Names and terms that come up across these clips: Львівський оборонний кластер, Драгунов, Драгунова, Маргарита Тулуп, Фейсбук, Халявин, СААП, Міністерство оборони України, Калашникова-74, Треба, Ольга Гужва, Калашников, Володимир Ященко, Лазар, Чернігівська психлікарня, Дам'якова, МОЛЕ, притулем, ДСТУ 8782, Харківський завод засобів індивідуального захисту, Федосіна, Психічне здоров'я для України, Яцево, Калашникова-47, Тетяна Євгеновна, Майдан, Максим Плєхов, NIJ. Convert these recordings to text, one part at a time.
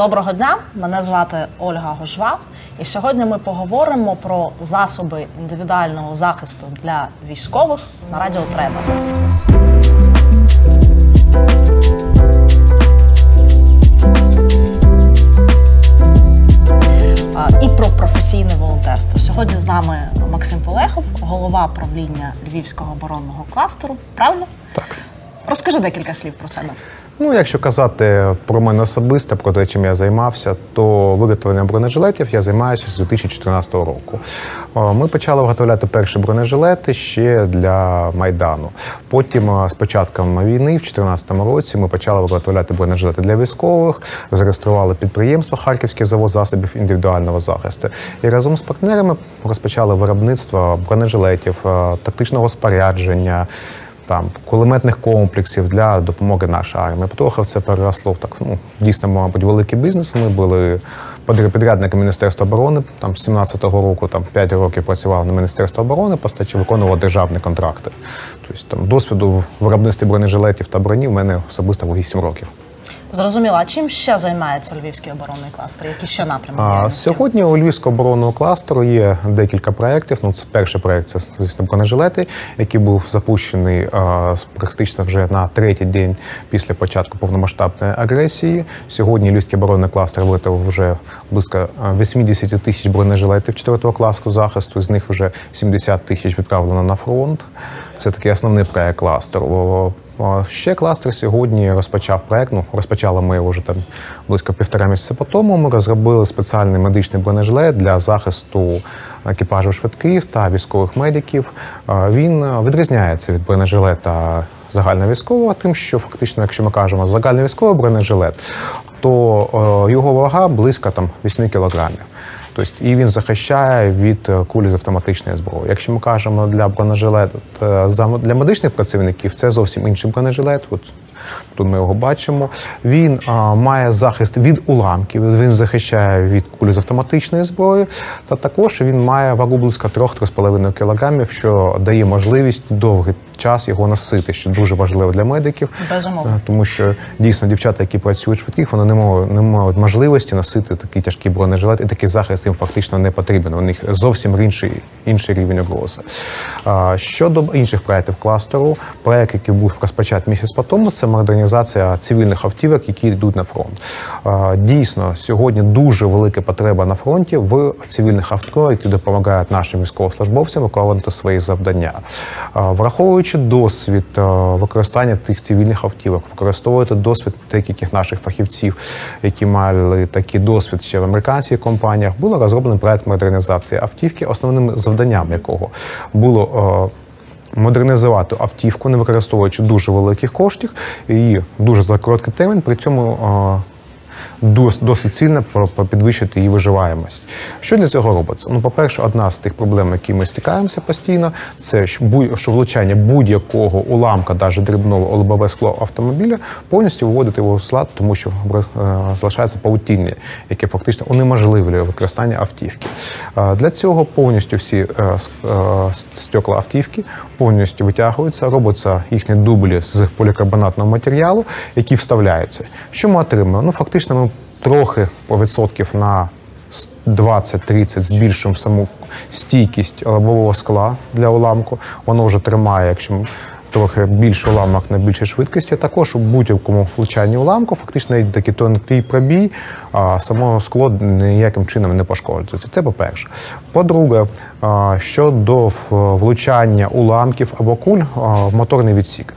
Доброго дня, мене звати Ольга Гужва, і сьогодні ми поговоримо про засоби індивідуального захисту для військових на радіо «Треба». І про професійне волонтерство. Сьогодні з нами Максим Плєхов, голова правління Львівського оборонного кластеру. Правильно? Так. Розкажи декілька слів про себе. Якщо казати про мене особисто, про те, чим я займався, то виготовленням бронежилетів я займаюся з 2014 року. Ми почали виготовляти перші бронежилети ще для Майдану. Потім з початком війни в 2014 році ми почали виготовляти бронежилети для військових, зареєстрували підприємство Харківський завод засобів індивідуального захисту. І разом з партнерами розпочали виробництво бронежилетів, тактичного спорядження, кулеметних комплексів для допомоги нашій армії. Потрохи це переросло дійсно, мабуть, великий бізнес. Ми були підрядниками Міністерства оборони. З 17-го року 5 років працювали на Міністерство оборони, виконували державні контракти. Тобто досвіду в виробництві бронежилетів та броні в мене особисто 8 років. Зрозуміло. А чим ще займається Львівський оборонний кластер? Які ще напрямки? Сьогодні у Львівського оборонного кластеру є декілька проєктів. Перший проєкт – це, звісно, бронежилети, який був запущений практично вже на третій день після початку повномасштабної агресії. Сьогодні Львівський оборонний кластер виготовив вже близько 80 тисяч бронежилетів 4-го класу захисту, з них вже 70 тисяч відправлено на фронт. Це такий основний проєкт кластеру. Ще кластер сьогодні розпочав проєкт, розпочали ми його вже близько 1,5 місяця по тому. Ми розробили спеціальний медичний бронежилет для захисту екіпажів швидких та військових медиків. Він відрізняється від бронежилета загальновійськового тим, що фактично, якщо ми кажемо загальновійськовий бронежилет, то його вага близько 8 кілограмів. І він захищає від кулі з автоматичної зброї. Якщо ми кажемо для медичних працівників, це зовсім інший бронежилет. Тут ми його бачимо. Він має захист від уламків, він захищає від кулі з автоматичної зброї, та також він має вагу близько 3-3,5 кг, що дає можливість довгий час його носити, що дуже важливо для медиків. Безумовно. Тому що, дійсно, дівчата, які працюють швидких, вони не мають можливості носити такий тяжкий бронежилет, і такий захист їм фактично не потрібен. У них зовсім інший рівень угрози. Щодо інших проєктів кластеру, проєкт, який був розпочатий місяць по тому, це модернізація цивільних автівок, які йдуть на фронт. Дійсно, сьогодні дуже велика потреба на фронті в цивільних авто, які допомагають нашим військовослужбовцям виконувати свої завдання. Враховуючи досвід використання тих цивільних автівок, використовувати досвід деяких наших фахівців, які мали такий досвід ще в американських компаніях, було розроблено проект модернізації автівки, основним завданням якого було модернізувати автівку, не використовуючи дуже великих коштів і дуже за короткий термін, при цьому досить сильно підвищити її виживаємість. Що для цього робиться? По-перше, одна з тих проблем, які ми стикаємося постійно, це що влучання будь-якого уламка, навіть дрібного у лобове скло автомобіля, повністю виводить його з ладу, тому що залишається павутиння, яке фактично унеможливлює використання автівки. Для цього повністю всі стекла автівки повністю витягуються, робляться їхні дублі з полікарбонатного матеріалу, які вставляються. Що ми отримуємо? Фактично ми трохи по відсотків на 20-30 збільшуємо саму стійкість лобового скла для уламку. Воно вже тримає, якщо трохи більший уламок на більшій швидкості. Також у будь-якому влучанні уламку фактично йде такий тонкий пробій, а само скло ніяким чином не пошкоджується. Це по-перше. По-друге, щодо влучання уламків або куль в моторний відсік.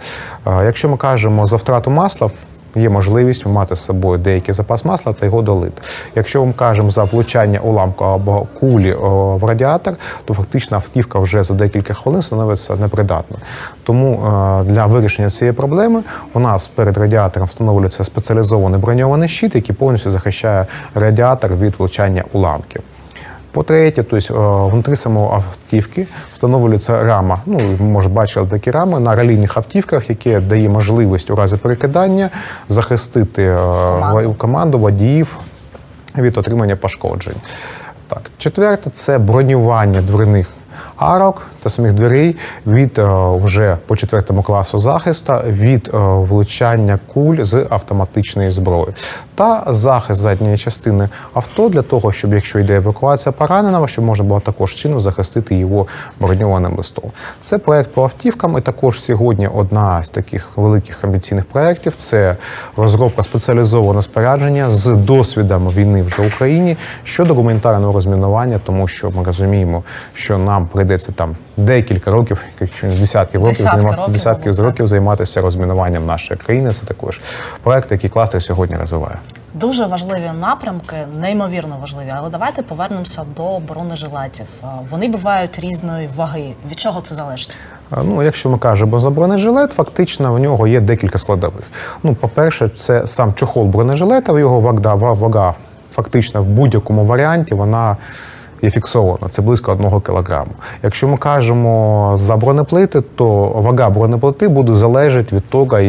Якщо ми кажемо за втрату масла, є можливість мати з собою деякий запас масла та його долити. Якщо ми кажемо за влучання уламку або кулі в радіатор, то фактично автівка вже за декілька хвилин становиться непридатна. Тому для вирішення цієї проблеми у нас перед радіатором встановлюється спеціалізований броньований щит, який повністю захищає радіатор від влучання уламків. По-третє, внутрі самої автівки встановлюється рама. Може, бачили такі рами на ралійних автівках, яке дає можливість у разі перекидання захистити команду водіїв від отримання пошкоджень. Четверте – це бронювання дверних арок та самих дверей від вже по 4-му класу захисту, від влучання куль з автоматичної зброї. Та захист задньої частини авто для того, щоб якщо йде евакуація пораненого, щоб можна було також чином захистити його броньованим листом. Це проект по автівкам, і також сьогодні одна з таких великих амбіційних проєктів – це розробка спеціалізованого спорядження з досвідом війни вже в Україні щодо гуманітарного розмінування, тому що ми розуміємо, що нам прийдеться там декілька років, десятків років займатися розмінуванням нашої країни. Це також проєкт, який кластер сьогодні розвиває. Дуже важливі напрямки, неймовірно важливі, але давайте повернемося до бронежилетів. Вони бувають різної ваги. Від чого це залежить? Ну, якщо ми кажемо за бронежилет, фактично в нього є декілька складових. Ну, по-перше, це сам чохол бронежилета, його вага фактично в будь-якому варіанті, вона є фіксовано, це близько 1 кілограму. Якщо ми кажемо за бронеплити, то вага бронеплити буде залежати від того,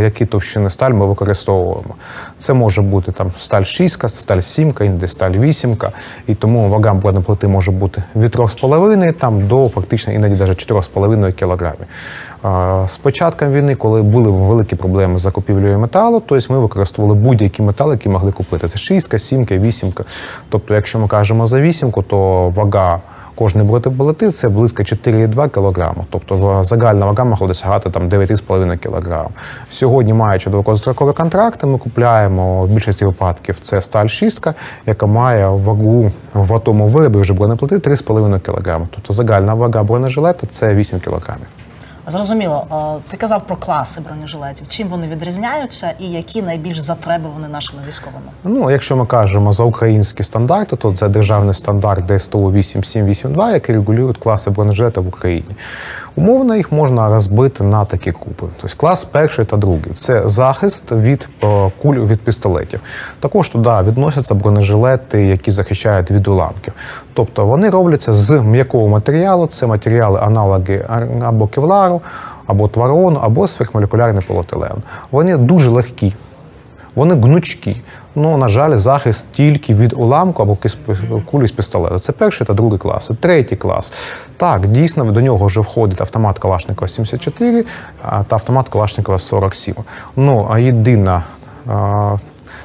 які товщини сталь ми використовуємо. Це може бути там сталь 6, сталь 7, іноді сталь 8, і тому вага бронеплити може бути від 3,5 там до фактично іноді навіть 4,5 кілограмів. З початком війни, коли були великі проблеми з закупівлею металу, тобто ми використовували будь-які метали, які могли купити. Це 6, 7, 8. Тобто, якщо ми кажемо за 8, то вага кожної бронеплити – це близько 4,2 кг. Тобто загальна вага могла досягати там 9,5 кг. Сьогодні, маючи довгострокові контракти, ми купляємо в більшості випадків це сталь 6, яка має вагу в атому виробі вже бронеплити 3,5 кг. Тобто загальна вага бронежилета – це 8 кг. Зрозуміло. Ти казав про класи бронежилетів. Чим вони відрізняються і які найбільш затребувані нашими військовими? Ну, якщо ми кажемо за українські стандарти, то це державний стандарт ДСТУ 8782, який регулює класи бронежилетів в Україні. Умовно їх можна розбити на такі групи. Тобто клас перший та другий – це захист від куль від пістолетів. Також туди відносяться бронежилети, які захищають від уламків. Тобто вони робляться з м'якого матеріалу, це матеріали аналоги або кевлару, або тварону, або сверхмолекулярний поліетилен. Вони дуже легкі, вони гнучкі. Ну, на жаль, захист тільки від уламку або кулі з пістолету. Це перший та другий клас. Третій клас. Так, дійсно, до нього вже входить автомат Калашникова-74 та автомат Калашникова-47. Ну, а єдина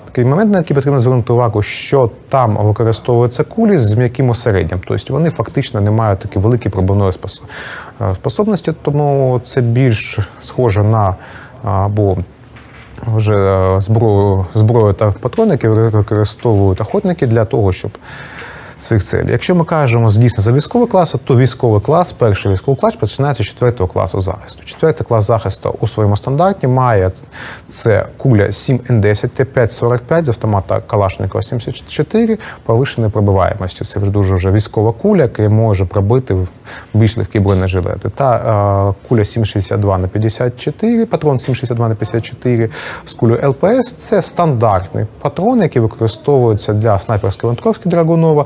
такий момент, на який потрібно звернути увагу, що там використовуються кулі з м'яким осередням. Тобто вони фактично не мають такі великі пробивної способності, тому це більш схоже на або вже зброю та патрони, які використовують охотники для того, щоб своїх цілей. Якщо ми кажемо дійсно за військовий клас, то військовий клас, перший військовий клас починається з 4-го класу захисту. 4-й клас захисту у своєму стандарті має це куля 7Н10 Т545 з автомата Калашникова 74 повищеної пробиваємості. Це вже дуже військова куля, яка може пробити більш легкі бронежилети. Та куля 762х54, патрон 762х54 з кулею ЛПС – це стандартний патрон, який використовується для снайперської винтовки Драгунова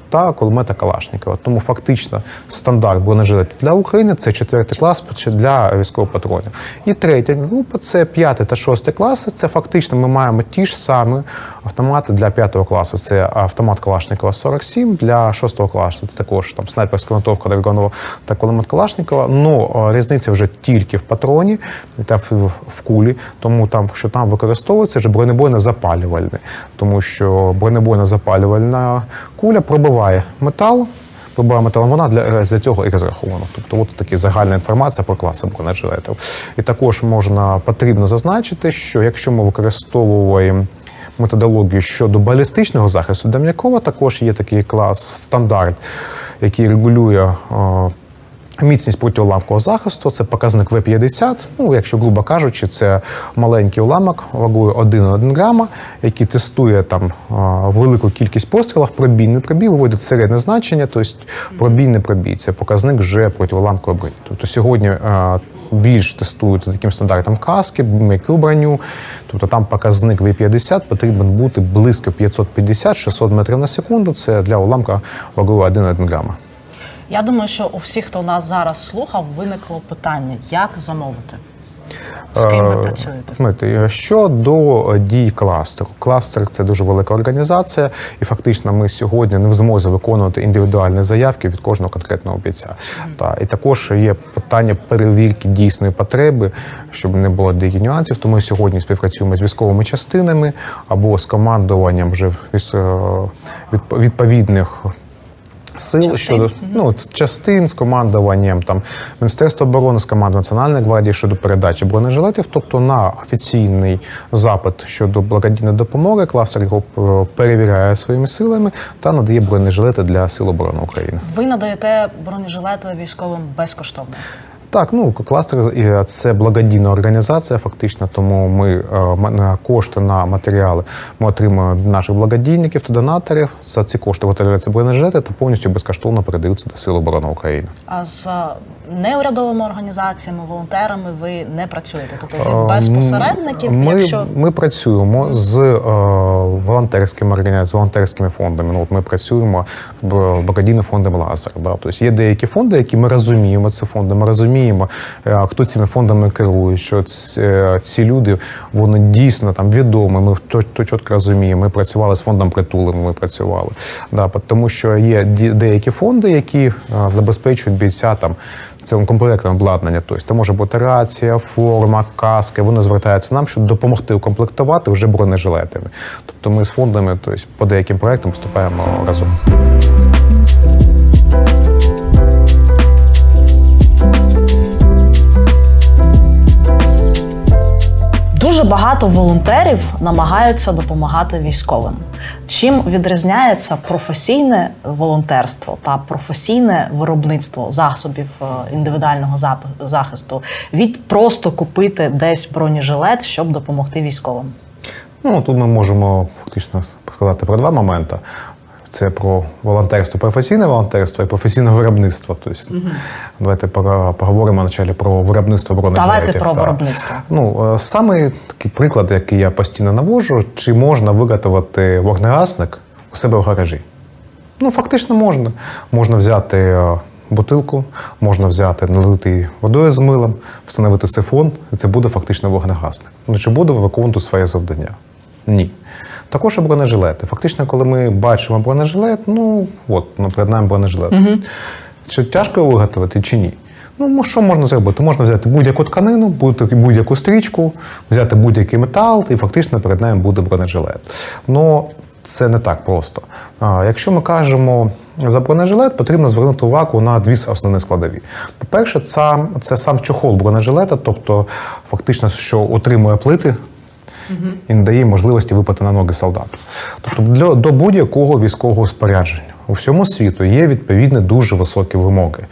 та кулемета Калашникова. Тому фактично стандарт бронежилетів для України – це 4-й клас для військових патронів. І третя група – це 5-й та 6-й класи. Це фактично ми маємо ті ж самі автомати для 5-го класу. Це автомат Калашникова-47, для 6-го класу це також там снайперська винтовка Драгунова та кулемет Калашникова. Но різниця вже тільки в патроні та в кулі, тому там, що там використовується, вже бронебойно-запалювальне. Тому що бронебойно-запалювальна куля пробиває метал, вона для цього і розрахована. Тобто, от така загальна інформація про класи бронежилетів. І також потрібно зазначити, що якщо ми використовуємо методологію щодо балістичного захисту Дам'якова, також є такий клас стандарт, який регулює міцність протиуламкового захисту, це показник В50, ну, якщо грубо кажучи, це маленький уламок вагою 1,1 грама, який тестує там велику кількість пострілів, пробійний пробій, виводить середне значення, тобто пробійний пробій, це показник вже протиуламкової броні. Тобто сьогодні більш тестують таким стандартом каски, м'яку броню, тобто там показник В50 потрібен бути близько 550-600 метрів на секунду, це для уламка вагою 1,1 грама. Я думаю, що у всіх, хто нас зараз слухав, виникло питання, як замовити? З ким ви працюєте? Щодо дій кластеру. Кластер – це дуже велика організація, і фактично ми сьогодні не в змозі виконувати індивідуальні заявки від кожного конкретного бійця. І також є питання перевірки дійсної потреби, щоб не було деяких нюансів. Тому сьогодні співпрацюємо з військовими частинами або з командуванням вже відповідних сил щодо частин з командуванням Міністерства оборони, з командою Національної гвардії щодо передачі бронежилетів. Тобто на офіційний запит щодо благодійної допомоги кластер його перевіряє своїми силами та надає бронежилети для Сил оборони України. Ви надаєте бронежилети військовим безкоштовно? Так, кластер – це благодійна організація фактично, тому ми кошти на матеріали ми отримуємо від наших благодійників та донаторів. За ці кошти виготовляються бронежилети та повністю безкоштовно передаються до Сил оборони України. А з неурядовими організаціями, волонтерами ви не працюєте? Тобто без посередників? Ми працюємо з волонтерськими фондами. Ми працюємо з благодійним фондом «Лазар». Тобто є деякі фонди, які ми розуміємо, це фонди, ми розуміємо, хто цими фондами керує, що ці люди, вони дійсно відомі, ми то чітко розуміємо. Ми працювали з фондом «Притулем», тому що є деякі фонди, які забезпечують бійця цілим комплектом обладнання. Тобто це може бути рація, форма, каски. Вони звертаються нам, щоб допомогти укомплектувати вже бронежилетами. Тобто ми з фондами по деяким проектам поступаємо разом. Дуже багато волонтерів намагаються допомагати військовим. Чим відрізняється професійне волонтерство та професійне виробництво засобів індивідуального захисту від просто купити десь бронежилет, щоб допомогти військовим? Тут ми можемо фактично сказати про два моменти. Це про волонтерство, професійне волонтерство і професійне виробництво. Давайте поговоримо спочатку про виробництво бронежилетів. Давайте про виробництво. Саме такий приклад, який я постійно наводжу, чи можна виготовити вогнегасник у себе в гаражі? Фактично можна. Можна взяти бутилку, можна взяти, налити водою з милом, встановити сифон, і це буде фактично вогнегасник. Чи буде виконувати своє завдання? Ні. Також і бронежилети. Фактично, коли ми бачимо бронежилет, перед нами бронежилет. Чи тяжко його виготовити, чи ні? Що можна зробити? Можна взяти будь-яку тканину, будь-яку стрічку, взяти будь-який метал, і фактично перед нами буде бронежилет. Але це не так просто. Якщо ми кажемо за бронежилет, потрібно звернути увагу на дві основні складові. По-перше, це сам чохол бронежилета, тобто фактично, що отримує плити, і не дає можливості випити на ноги солдату. Тобто до будь-якого військового спорядження у всьому світу є відповідні дуже високі вимоги.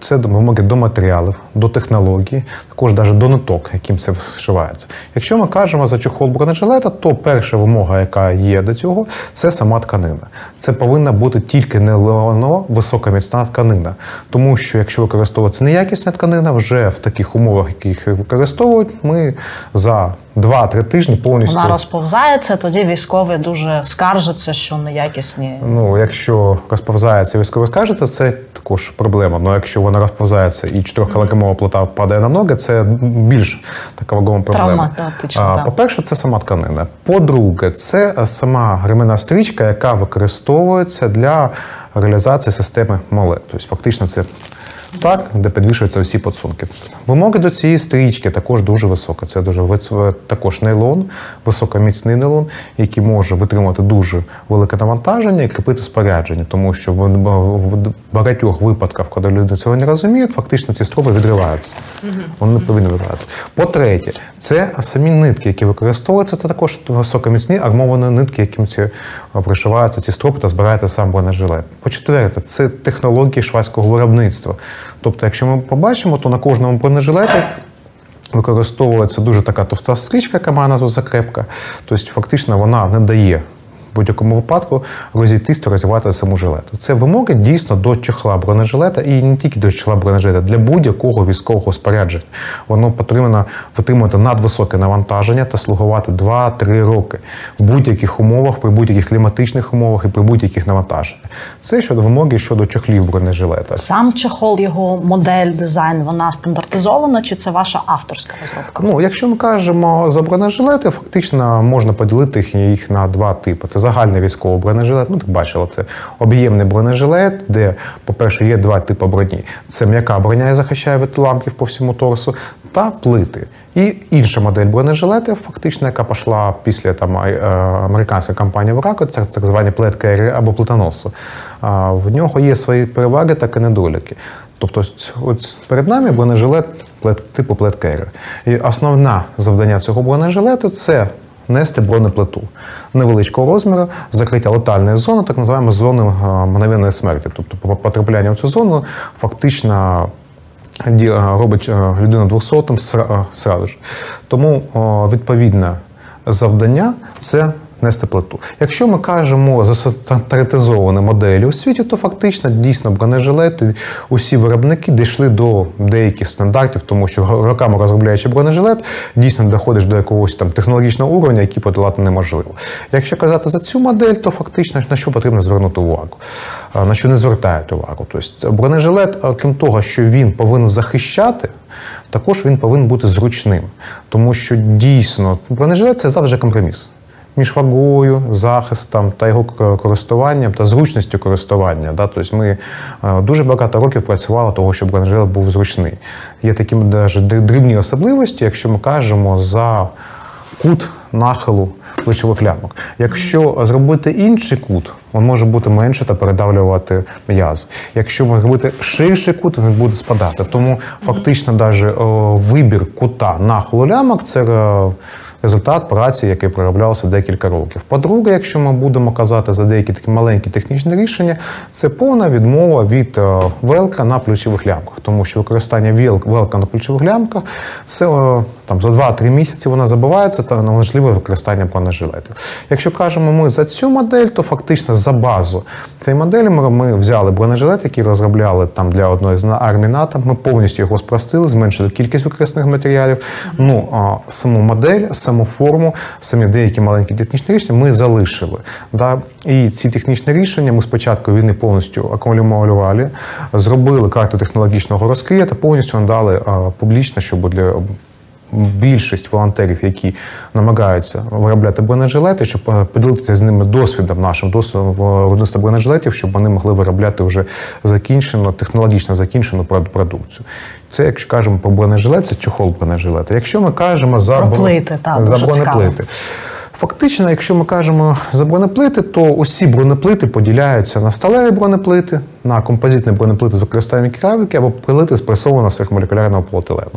Це вимоги до матеріалів, до технологій, також навіть до ниток, яким це вшивається. Якщо ми кажемо за чохол бронежилета, то перша вимога, яка є до цього, це сама тканина. Це повинна бути тільки нейлонова високоміцна тканина. Тому що якщо використовується неякісна тканина, вже в таких умовах, яких використовують, ми за 2-3 тижні повністю... Вона розповзається, тоді військові дуже скаржаться, що неякісні... Якщо розповзається, військові скаржаться, це також проблема. Але якщо вона розповзається і 4-кілограмова плита падає на ноги, це більш така вагома проблема. По-перше, це сама тканина. По-друге, це сама ременна стрічка, яка використовується для реалізації системи МОЛЕ. Тобто, фактично, це... де підвішуються усі підсумки. Вимоги до цієї стрічки також дуже високі. Це також нейлон, високоміцний нейлон, який може витримувати дуже велике навантаження і кріпити спорядження. Тому що в багатьох випадках, коли люди цього не розуміють, фактично ці строби відриваються. Вони не повинні відриватися. По-третє, це самі нитки, які використовуються. Це також високоміцні армовані нитки, яким пришиваються ці строби та збирається сам бронежилет. По-четверте, це технології швейцарського виробництва. Тобто, якщо ми побачимо, то на кожному бронежилеті використовується дуже така товста стрічка, яка має назву закрепка. Тобто, фактично, вона не дає будь-якому випадку розійтись та розірвати саму жилету. Це вимоги дійсно до чохла бронежилета, і не тільки до чохла бронежилета, для будь-якого військового спорядження. Воно потрібно витримувати надвисоке навантаження та слугувати 2-3 роки в будь-яких умовах, при будь-яких кліматичних умовах і при будь-яких навантаженнях. Це щодо вимоги щодо чохлів бронежилета. Сам чохол, його модель, дизайн, вона стандартизована, чи це ваша авторська розробка? Ну, якщо ми кажемо за бронежилети, фактично можна поділити їх на два типи. Це загальний військовий бронежилет, ну ти бачила, це об'ємний бронежилет, де, по-перше, є два типи броні. Це м'яка броня і захищає від уламків по всьому торсу, та плити. І інша модель бронежилетів, фактично, яка пішла після там американської кампанії в Іраку, це так звані плеткері або плитоносці. В нього є свої переваги та недоліки. Тобто, от перед нами бронежилет типу плеткері. І основне завдання цього бронежилету – це нести бронеплиту невеличкого розміру, закриття летальної зони, так називаємо зони мгновенної смерті. Тобто, потрапляння в цю зону фактично робить людину 200-м сразу ж. Тому відповідне завдання – це нести плиту. Якщо ми кажемо за стандартизовані моделі у світі, то фактично дійсно бронежилети, усі виробники дійшли до деяких стандартів, тому що роками розробляючи бронежилет, дійсно доходиш до якогось там технологічного уровня, який подолати неможливо. Якщо казати за цю модель, то фактично на що потрібно звернути увагу, на що не звертають увагу. Тобто бронежилет, крім того, що він повинен захищати, також він повинен бути зручним, тому що дійсно бронежилет – це завжди компроміс між вагою, захистом та його користуванням та зручністю користування. Тобто ми дуже багато років працювали того, щоб бронежилет був зручний. Є такі навіть дрібні особливості, якщо ми кажемо за кут нахилу плечових лямок. Якщо зробити інший кут, він може бути менше та передавлювати м'яз. Якщо зробити ширший кут, він буде спадати. Тому фактично навіть вибір кута нахилу лямок – це результат праці, який пророблявся декілька років. По-друге, якщо ми будемо казати за деякі такі маленькі технічні рішення, це повна відмова від велка на плечових лямках. Тому що використання велка на плечових лямках, це там, за 2-3 місяці вона забувається та неможливе використання бронежилетів. Якщо кажемо ми за цю модель, то фактично за базу цієї моделі ми взяли бронежилет, який розробляли там, для одної з армій НАТО, ми повністю його спростили, зменшили кількість використаних матеріалів. Ну, саму модель, саму форму, самі деякі маленькі технічні рішення ми залишили. Да? І ці технічні рішення ми спочатку війни повністю акумулювали, зробили карту технологічного розкриття та повністю надали публічно, щоб для більшість волонтерів, які намагаються виробляти бронежилети, щоб поділитися з ними досвідом нашим, досвідом виробництва бронежилетів, щоб вони могли виробляти вже закінчену, технологічно закінчену продукцію. Це, якщо кажемо про бронежилет, це чохол бронежилета. Якщо ми кажемо за бронеплити. Фактично, якщо ми кажемо за бронеплити, то усі бронеплити поділяються на сталеві бронеплити, на композитні бронеплити з використанням кераміки або плити з пресованого сверхмолекулярного поліетилену.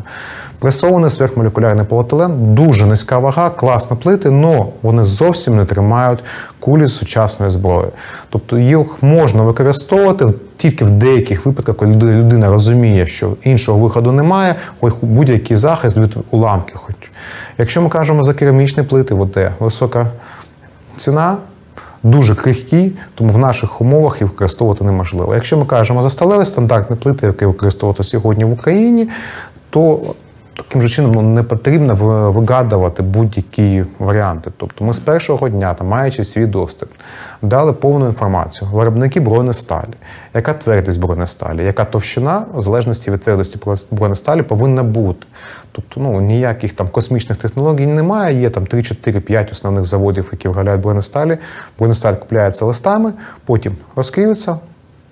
Пресований сверхмолекулярний поліетилен, дуже низька вага, класні плити, але вони зовсім не тримають кулі з сучасної зброї. Тобто їх можна використовувати тільки в деяких випадках, коли людина розуміє, що іншого виходу немає, хоч будь-який захист від уламків. Якщо ми кажемо за керамічні плити, де висока ціна, дуже крихкі, тому в наших умовах їх використовувати неможливо. Якщо ми кажемо за сталеві стандартні плити, які використовуються сьогодні в Україні, то таким же чином не потрібно вигадувати будь-які варіанти. Тобто ми з першого дня, маючи свій доступ, дали повну інформацію. Виробники бронесталі. Яка твердість бронесталі? Яка товщина, в залежності від твердості бронесталі, повинна бути? Тобто ніяких там космічних технологій немає. Є там 3-4-5 основних заводів, які виробляють бронесталі. Бронесталь купляється листами, потім розкриються,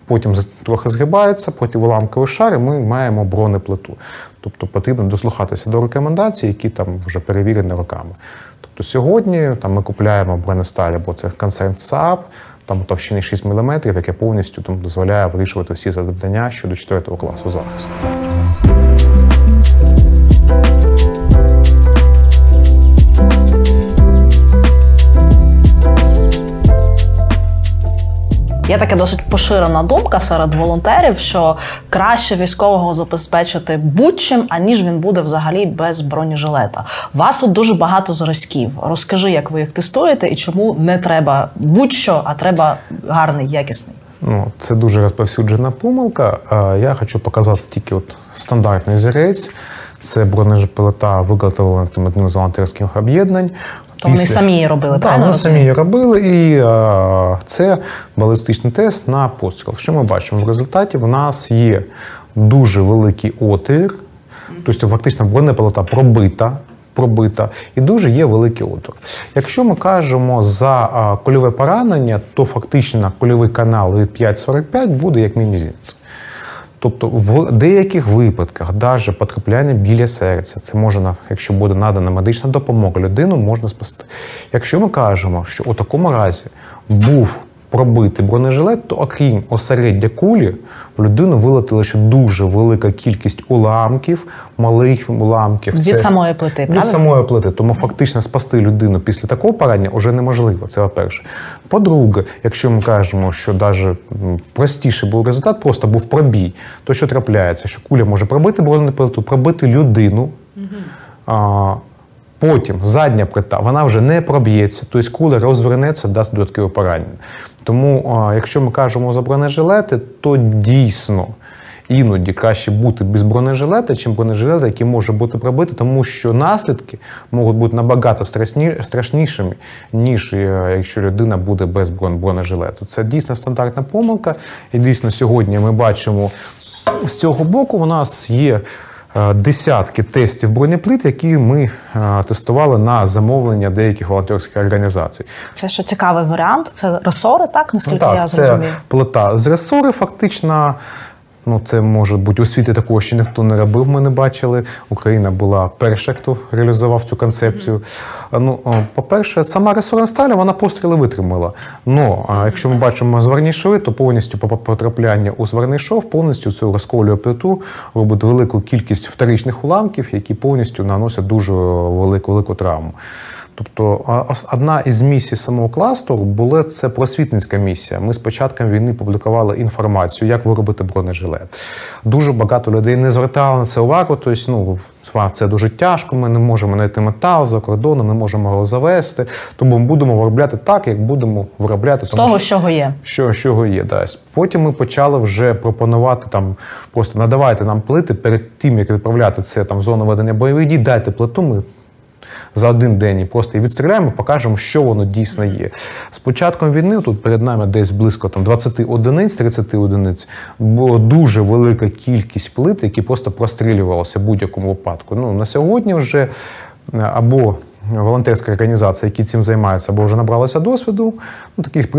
потім трохи згибається, потім уламковий шар, і ми маємо бронеплиту. Тобто потрібно дослухатися до рекомендацій, які там вже перевірені роками. Тобто сьогодні ми купляємо бронесталь, або це концерн СААП, там товщини 6 мм, яке повністю дозволяє вирішувати всі завдання щодо 4-го класу захисту. Є така досить поширена думка серед волонтерів, що краще військового забезпечити будь-чим, аніж він буде взагалі без бронежилета. У вас тут дуже багато зразків. Розкажи, як ви їх тестуєте і чому не треба будь-що, а треба гарний, якісний. Ну, це дуже розповсюджена помилка. Я хочу показати тільки от стандартний зірець. Це бронежилета виготовлена одним з волонтерських об'єднань. То вони самі її робили, правильно? Так, вони самі її робили, і це балістичний тест на постріл. Що ми бачимо в результаті? В нас є дуже великий отвір, тобто фактично бронежилета пробита, і дуже є великий отвір. Якщо ми кажемо за кульове поранення, то фактично кульовий канал від 5,45 буде як мізинець. Тобто в деяких випадках навіть потрапляння біля серця, це можна, якщо буде надана медична допомога, людину можна спасти. Якщо ми кажемо, що у такому разі був пробитий бронежилет, то окрім осереддя кулі, в людину вилетіла ще дуже велика кількість уламків, малих уламків. Від самої плити, правильно? Від самої плити. Тому фактично спасти людину після такого поранення вже неможливо. Це по-перше. По-друге, якщо ми кажемо, що навіть простіший був результат, просто був пробій, то що трапляється? Що куля може пробити бронеплиту, пробити людину, потім задня плита, вона вже не проб'ється, тобто куля розвернеться, дасть додаткове поранення. Тому, якщо ми кажемо за бронежилети, то дійсно іноді краще бути без бронежилета, чим бронежилета, який може бути пробитий, тому що наслідки можуть бути набагато страшнішими, ніж якщо людина буде без бронежилету. Це дійсно стандартна помилка, і дійсно сьогодні ми бачимо, з цього боку у нас є десятки тестів бронеплит, які ми тестували на замовлення деяких волонтерських організацій. Це що цікавий варіант, це ресори, так? Наскільки я зрозумів? Це плита з ресори, фактично. Ну, це може бути у світі такого, що ніхто не робив, ми не бачили. Україна була перша, хто реалізував цю концепцію. Ну, по-перше, сама ресурсна сталь, вона постріли витримала. Но, якщо ми бачимо зварні шви, то повністю потрапляння у зварний шов повністю цю розколює плиту, робить велику кількість вторичних уламків, які повністю наносять дуже велику травму. Тобто одна із місій самого кластеру була це просвітницька місія. Ми з початком війни публікували інформацію, як виробити бронежилет. Дуже багато людей не звертали на це увагу, тобто, це дуже тяжко, ми не можемо знайти метал за кордоном, не можемо його завести, тому ми будемо виробляти так, як будемо виробляти. З того, що є. Що є, так. Потім ми почали вже пропонувати, просто надавайте нам плити, перед тим, як відправляти це в зону ведення бойових дій, дайте плиту, ми за один день і просто відстріляємо, покажемо, що воно дійсно є. З початком війни, тут перед нами десь близько 20 одиниць, 30 одиниць, була дуже велика кількість плит, які просто прострілювалися в будь-якому випадку. На сьогодні вже або волонтерські організації, які цим займаються, або вже набралися досвіду, таких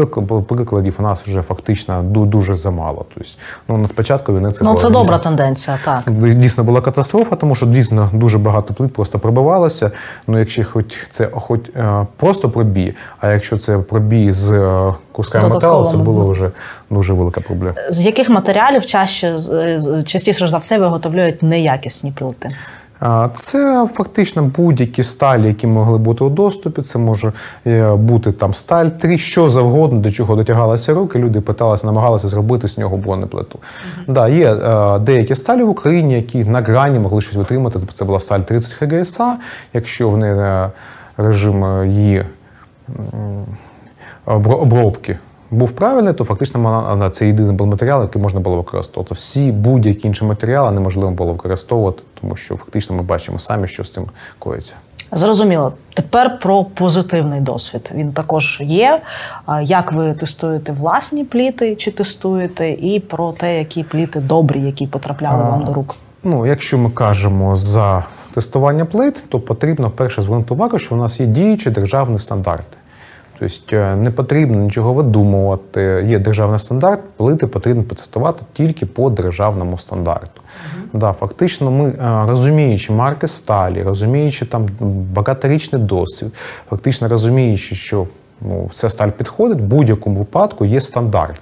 прикладів у нас вже фактично дуже замало. Тобто, на спочатку війни це це добра тенденція, так. Дійсно була катастрофа, тому що дійсно дуже багато плит просто пробивалося. Якщо хоч просто пробій, а якщо це пробій з кусками металу, це було вже дуже велика проблема. З яких матеріалів частіше за все виготовляють неякісні плити? Це фактично будь-які сталі, які могли бути у доступі, це може бути сталь 3, що завгодно, до чого дотягалися руки, люди намагалися зробити з нього бронеплиту. Є деякі сталі в Україні, які на грані могли щось витримати, це була сталь 30 ХГСА, якщо в неї режим її обробки був правильний, то фактично це єдиний був матеріал, який можна було використовувати. Всі будь-які інші матеріали неможливо було використовувати, тому що фактично ми бачимо самі, що з цим коїться. Зрозуміло. Тепер про позитивний досвід. Він також є. Як ви тестуєте власні пліти, чи тестуєте, і про те, які пліти добрі, які потрапляли вам до рук? Якщо ми кажемо за тестування плит, то потрібно перше звернути увагу, що у нас є діючі державні стандарти. Тобто не потрібно нічого видумувати, є державний стандарт, плити потрібно потестувати тільки по державному стандарту. Фактично ми, розуміючи марки сталі, розуміючи багаторічний досвід, фактично розуміючи, що ця сталь підходить, в будь-якому випадку є стандарт.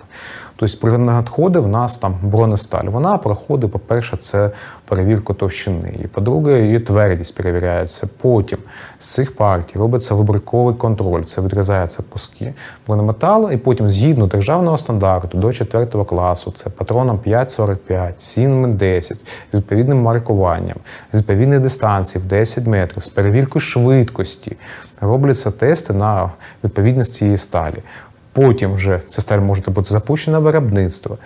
Тобто при надході в нас там бронесталь, вона проходить, по-перше, це перевірку товщини. І, по-друге, її твердість перевіряється. Потім з цих партій робиться вибірковий контроль, це відрізаються куски бронеметалу, і потім згідно державного стандарту до 4 класу, це патроном 5,45, 7,10, з відповідним маркуванням, з відповідної дистанції в 10 метрів, з перевіркою швидкості робляться тести на відповідність цієї сталі. Потім вже ця сталь може бути запущена в виробництво.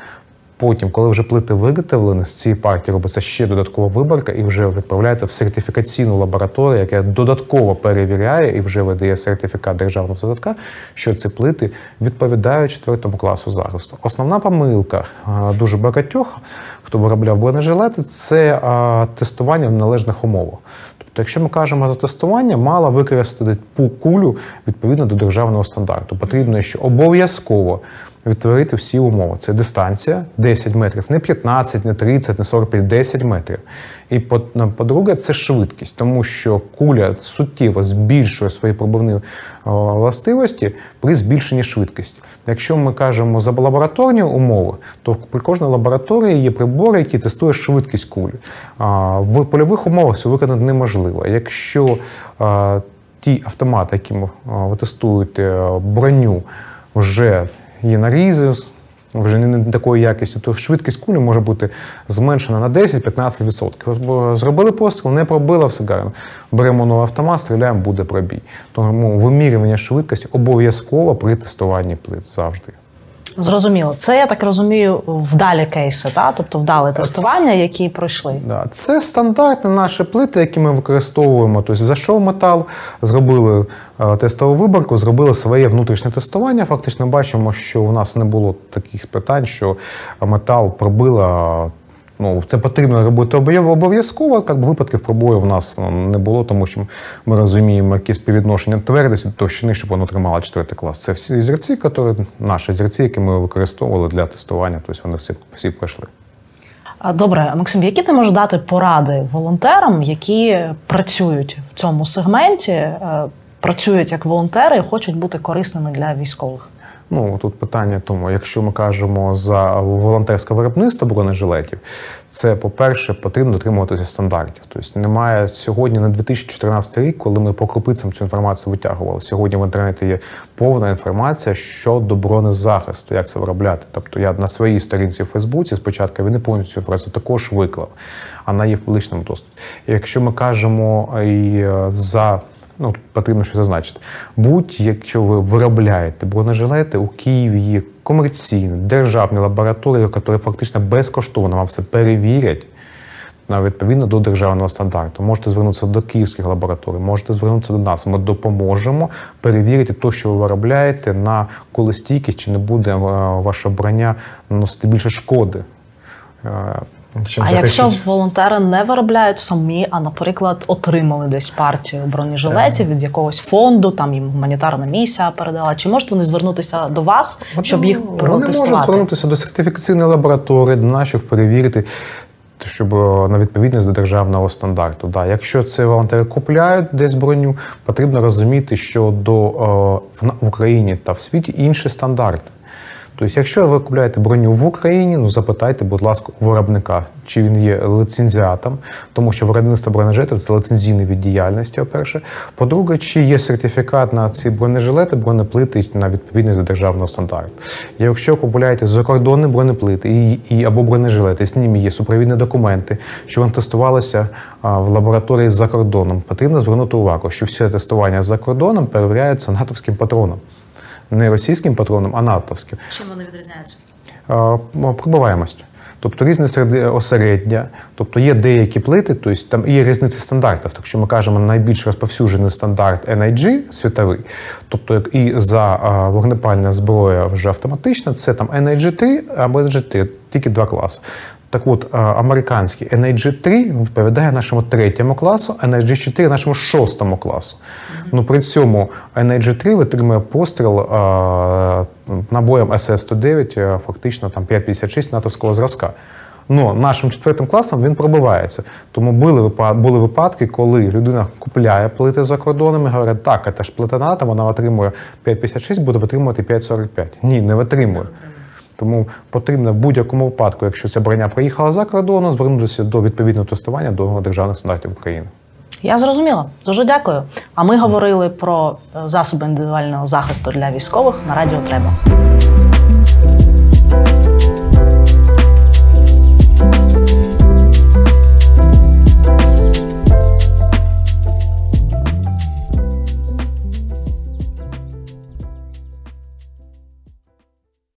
Потім, коли вже плити виготовлені, з цієї партії робиться ще додаткова вибірка і вже відправляється в сертифікаційну лабораторію, яка додатково перевіряє і вже видає сертифікат державного задатка, що ці плити відповідають 4 класу захисту. Основна помилка дуже багатьох, хто виробляв бронежилети, це тестування в належних умовах. То якщо ми кажемо за тестування, мала використати кулю відповідно до державного стандарту. Потрібно ще обов'язково відтворити всі умови. Це дистанція 10 метрів, не 15, не 30, не 45, 10 метрів. І, по-друге, це швидкість, тому що куля суттєво збільшує свої пробивні властивості при збільшенні швидкості. Якщо ми кажемо за лабораторні умови, то при кожній лабораторії є прибори, які тестують швидкість кулі. В польових умовах це виконати неможливо. Якщо ті автомати, якими ви тестуєте броню, вже є нарізи, вже не такої якості, то швидкість кулі може бути зменшена на 10-15%. Зробили постріл, не пробило, все гарно. Беремо новий автомат, стріляємо, буде пробій. Тому вимірювання швидкості обов'язково при тестуванні плит завжди. Зрозуміло. Це, я так розумію, вдалі кейси, та? Тобто вдалі тестування, які пройшли. Да. Це стандартні наші плити, які ми використовуємо. Тобто зайшов метал, зробили тестову вибірку, зробили своє внутрішнє тестування. Фактично бачимо, що у нас не було таких питань, що метал пробило. Ну, це потрібно робити обов'язково, випадків пробою в нас не було, тому що ми розуміємо, які співвідношення твердості до товщини, щоб воно тримало 4 клас. Це всі зірці, наші зірці, які ми використовували для тестування, тобто вони всі пройшли. Добре, Максим, які ти можеш дати поради волонтерам, які працюють в цьому сегменті, працюють як волонтери і хочуть бути корисними для військових? Ну, тут питання тому, якщо ми кажемо за волонтерське виробництво бронежилетів, це, по-перше, потрібно дотримуватися стандартів. Тобто немає сьогодні на 2014 рік, коли ми по крупицям цю інформацію витягували. Сьогодні в інтернеті є повна інформація щодо бронезахисту, як це виробляти. Тобто я на своїй сторінці в Фейсбуці спочатку він не повністю фразу також виклав, а вона є в публічному доступі. Якщо ми кажемо і за... Ну, потрібно щось зазначити. Якщо ви виробляєте бронежилети, у Києві є комерційні, державні лабораторії, які фактично безкоштовно вам все перевірять відповідно до державного стандарту. Можете звернутися до київських лабораторій, можете звернутися до нас. Ми допоможемо перевірити те, що ви виробляєте, на колостійкість, чи не буде ваше броня носити більше шкоди. А якщо волонтери не виробляють самі, а, наприклад, отримали десь партію бронежилетів від якогось фонду, там їм гуманітарна місія передала, чи можуть вони звернутися до вас, щоб їх протестувати? Вони можуть звернутися до сертифікаційної лабораторії, до наших, перевірити, щоб на відповідність до державного стандарту. Да. Якщо це волонтери купляють десь броню, потрібно розуміти, що в Україні та в світі інші стандарти. Тобто, якщо ви купляєте броню в Україні, запитайте, будь ласка, виробника, чи він є ліцензіатом, тому що виробництво бронежилетів – це ліцензійний від діяльності, по-перше. По-друге, чи є сертифікат на ці бронежилети, бронеплити на відповідність до державного стандарту. Якщо купуєте закордонні бронеплити або бронежилети, з ними є супровідні документи, що вони тестувалися в лабораторії за кордоном, потрібно звернути увагу, що всі тестування за кордоном перевіряються натовським патроном. Не російським патроном, а натовським. Чим вони відрізняються? Пробиваємость. Тобто різне осереддя, тобто є деякі плити, тобто там є різниці стандартів. Якщо ми кажемо найбільш розповсюджений стандарт NIJ світовий, тобто і за вогнепальна зброя вже автоматична, це там NIJ-3 або NIJ-3, тільки 2 класи. Так от, американський NIJ-3 відповідає нашому 3 класу, NIJ-4 нашому 6 класу. Ну, при цьому NIJ-3 витримує постріл набоєм СС-109, фактично там 5,56 натовського зразка. Но нашим 4 класом він пробивається. Тому були випадки, коли людина купляє плити за кордоном і говорить, так, це ж плита НАТО, вона витримує 5,56, буде витримувати 5,45. Ні, не витримує. Тому потрібно в будь-якому випадку, якщо ця броня приїхала за кордону, звернутися до відповідного тестування до державних стандартів України. Я зрозуміла. Дуже дякую. А ми говорили про засоби індивідуального захисту для військових на радіо «Треба».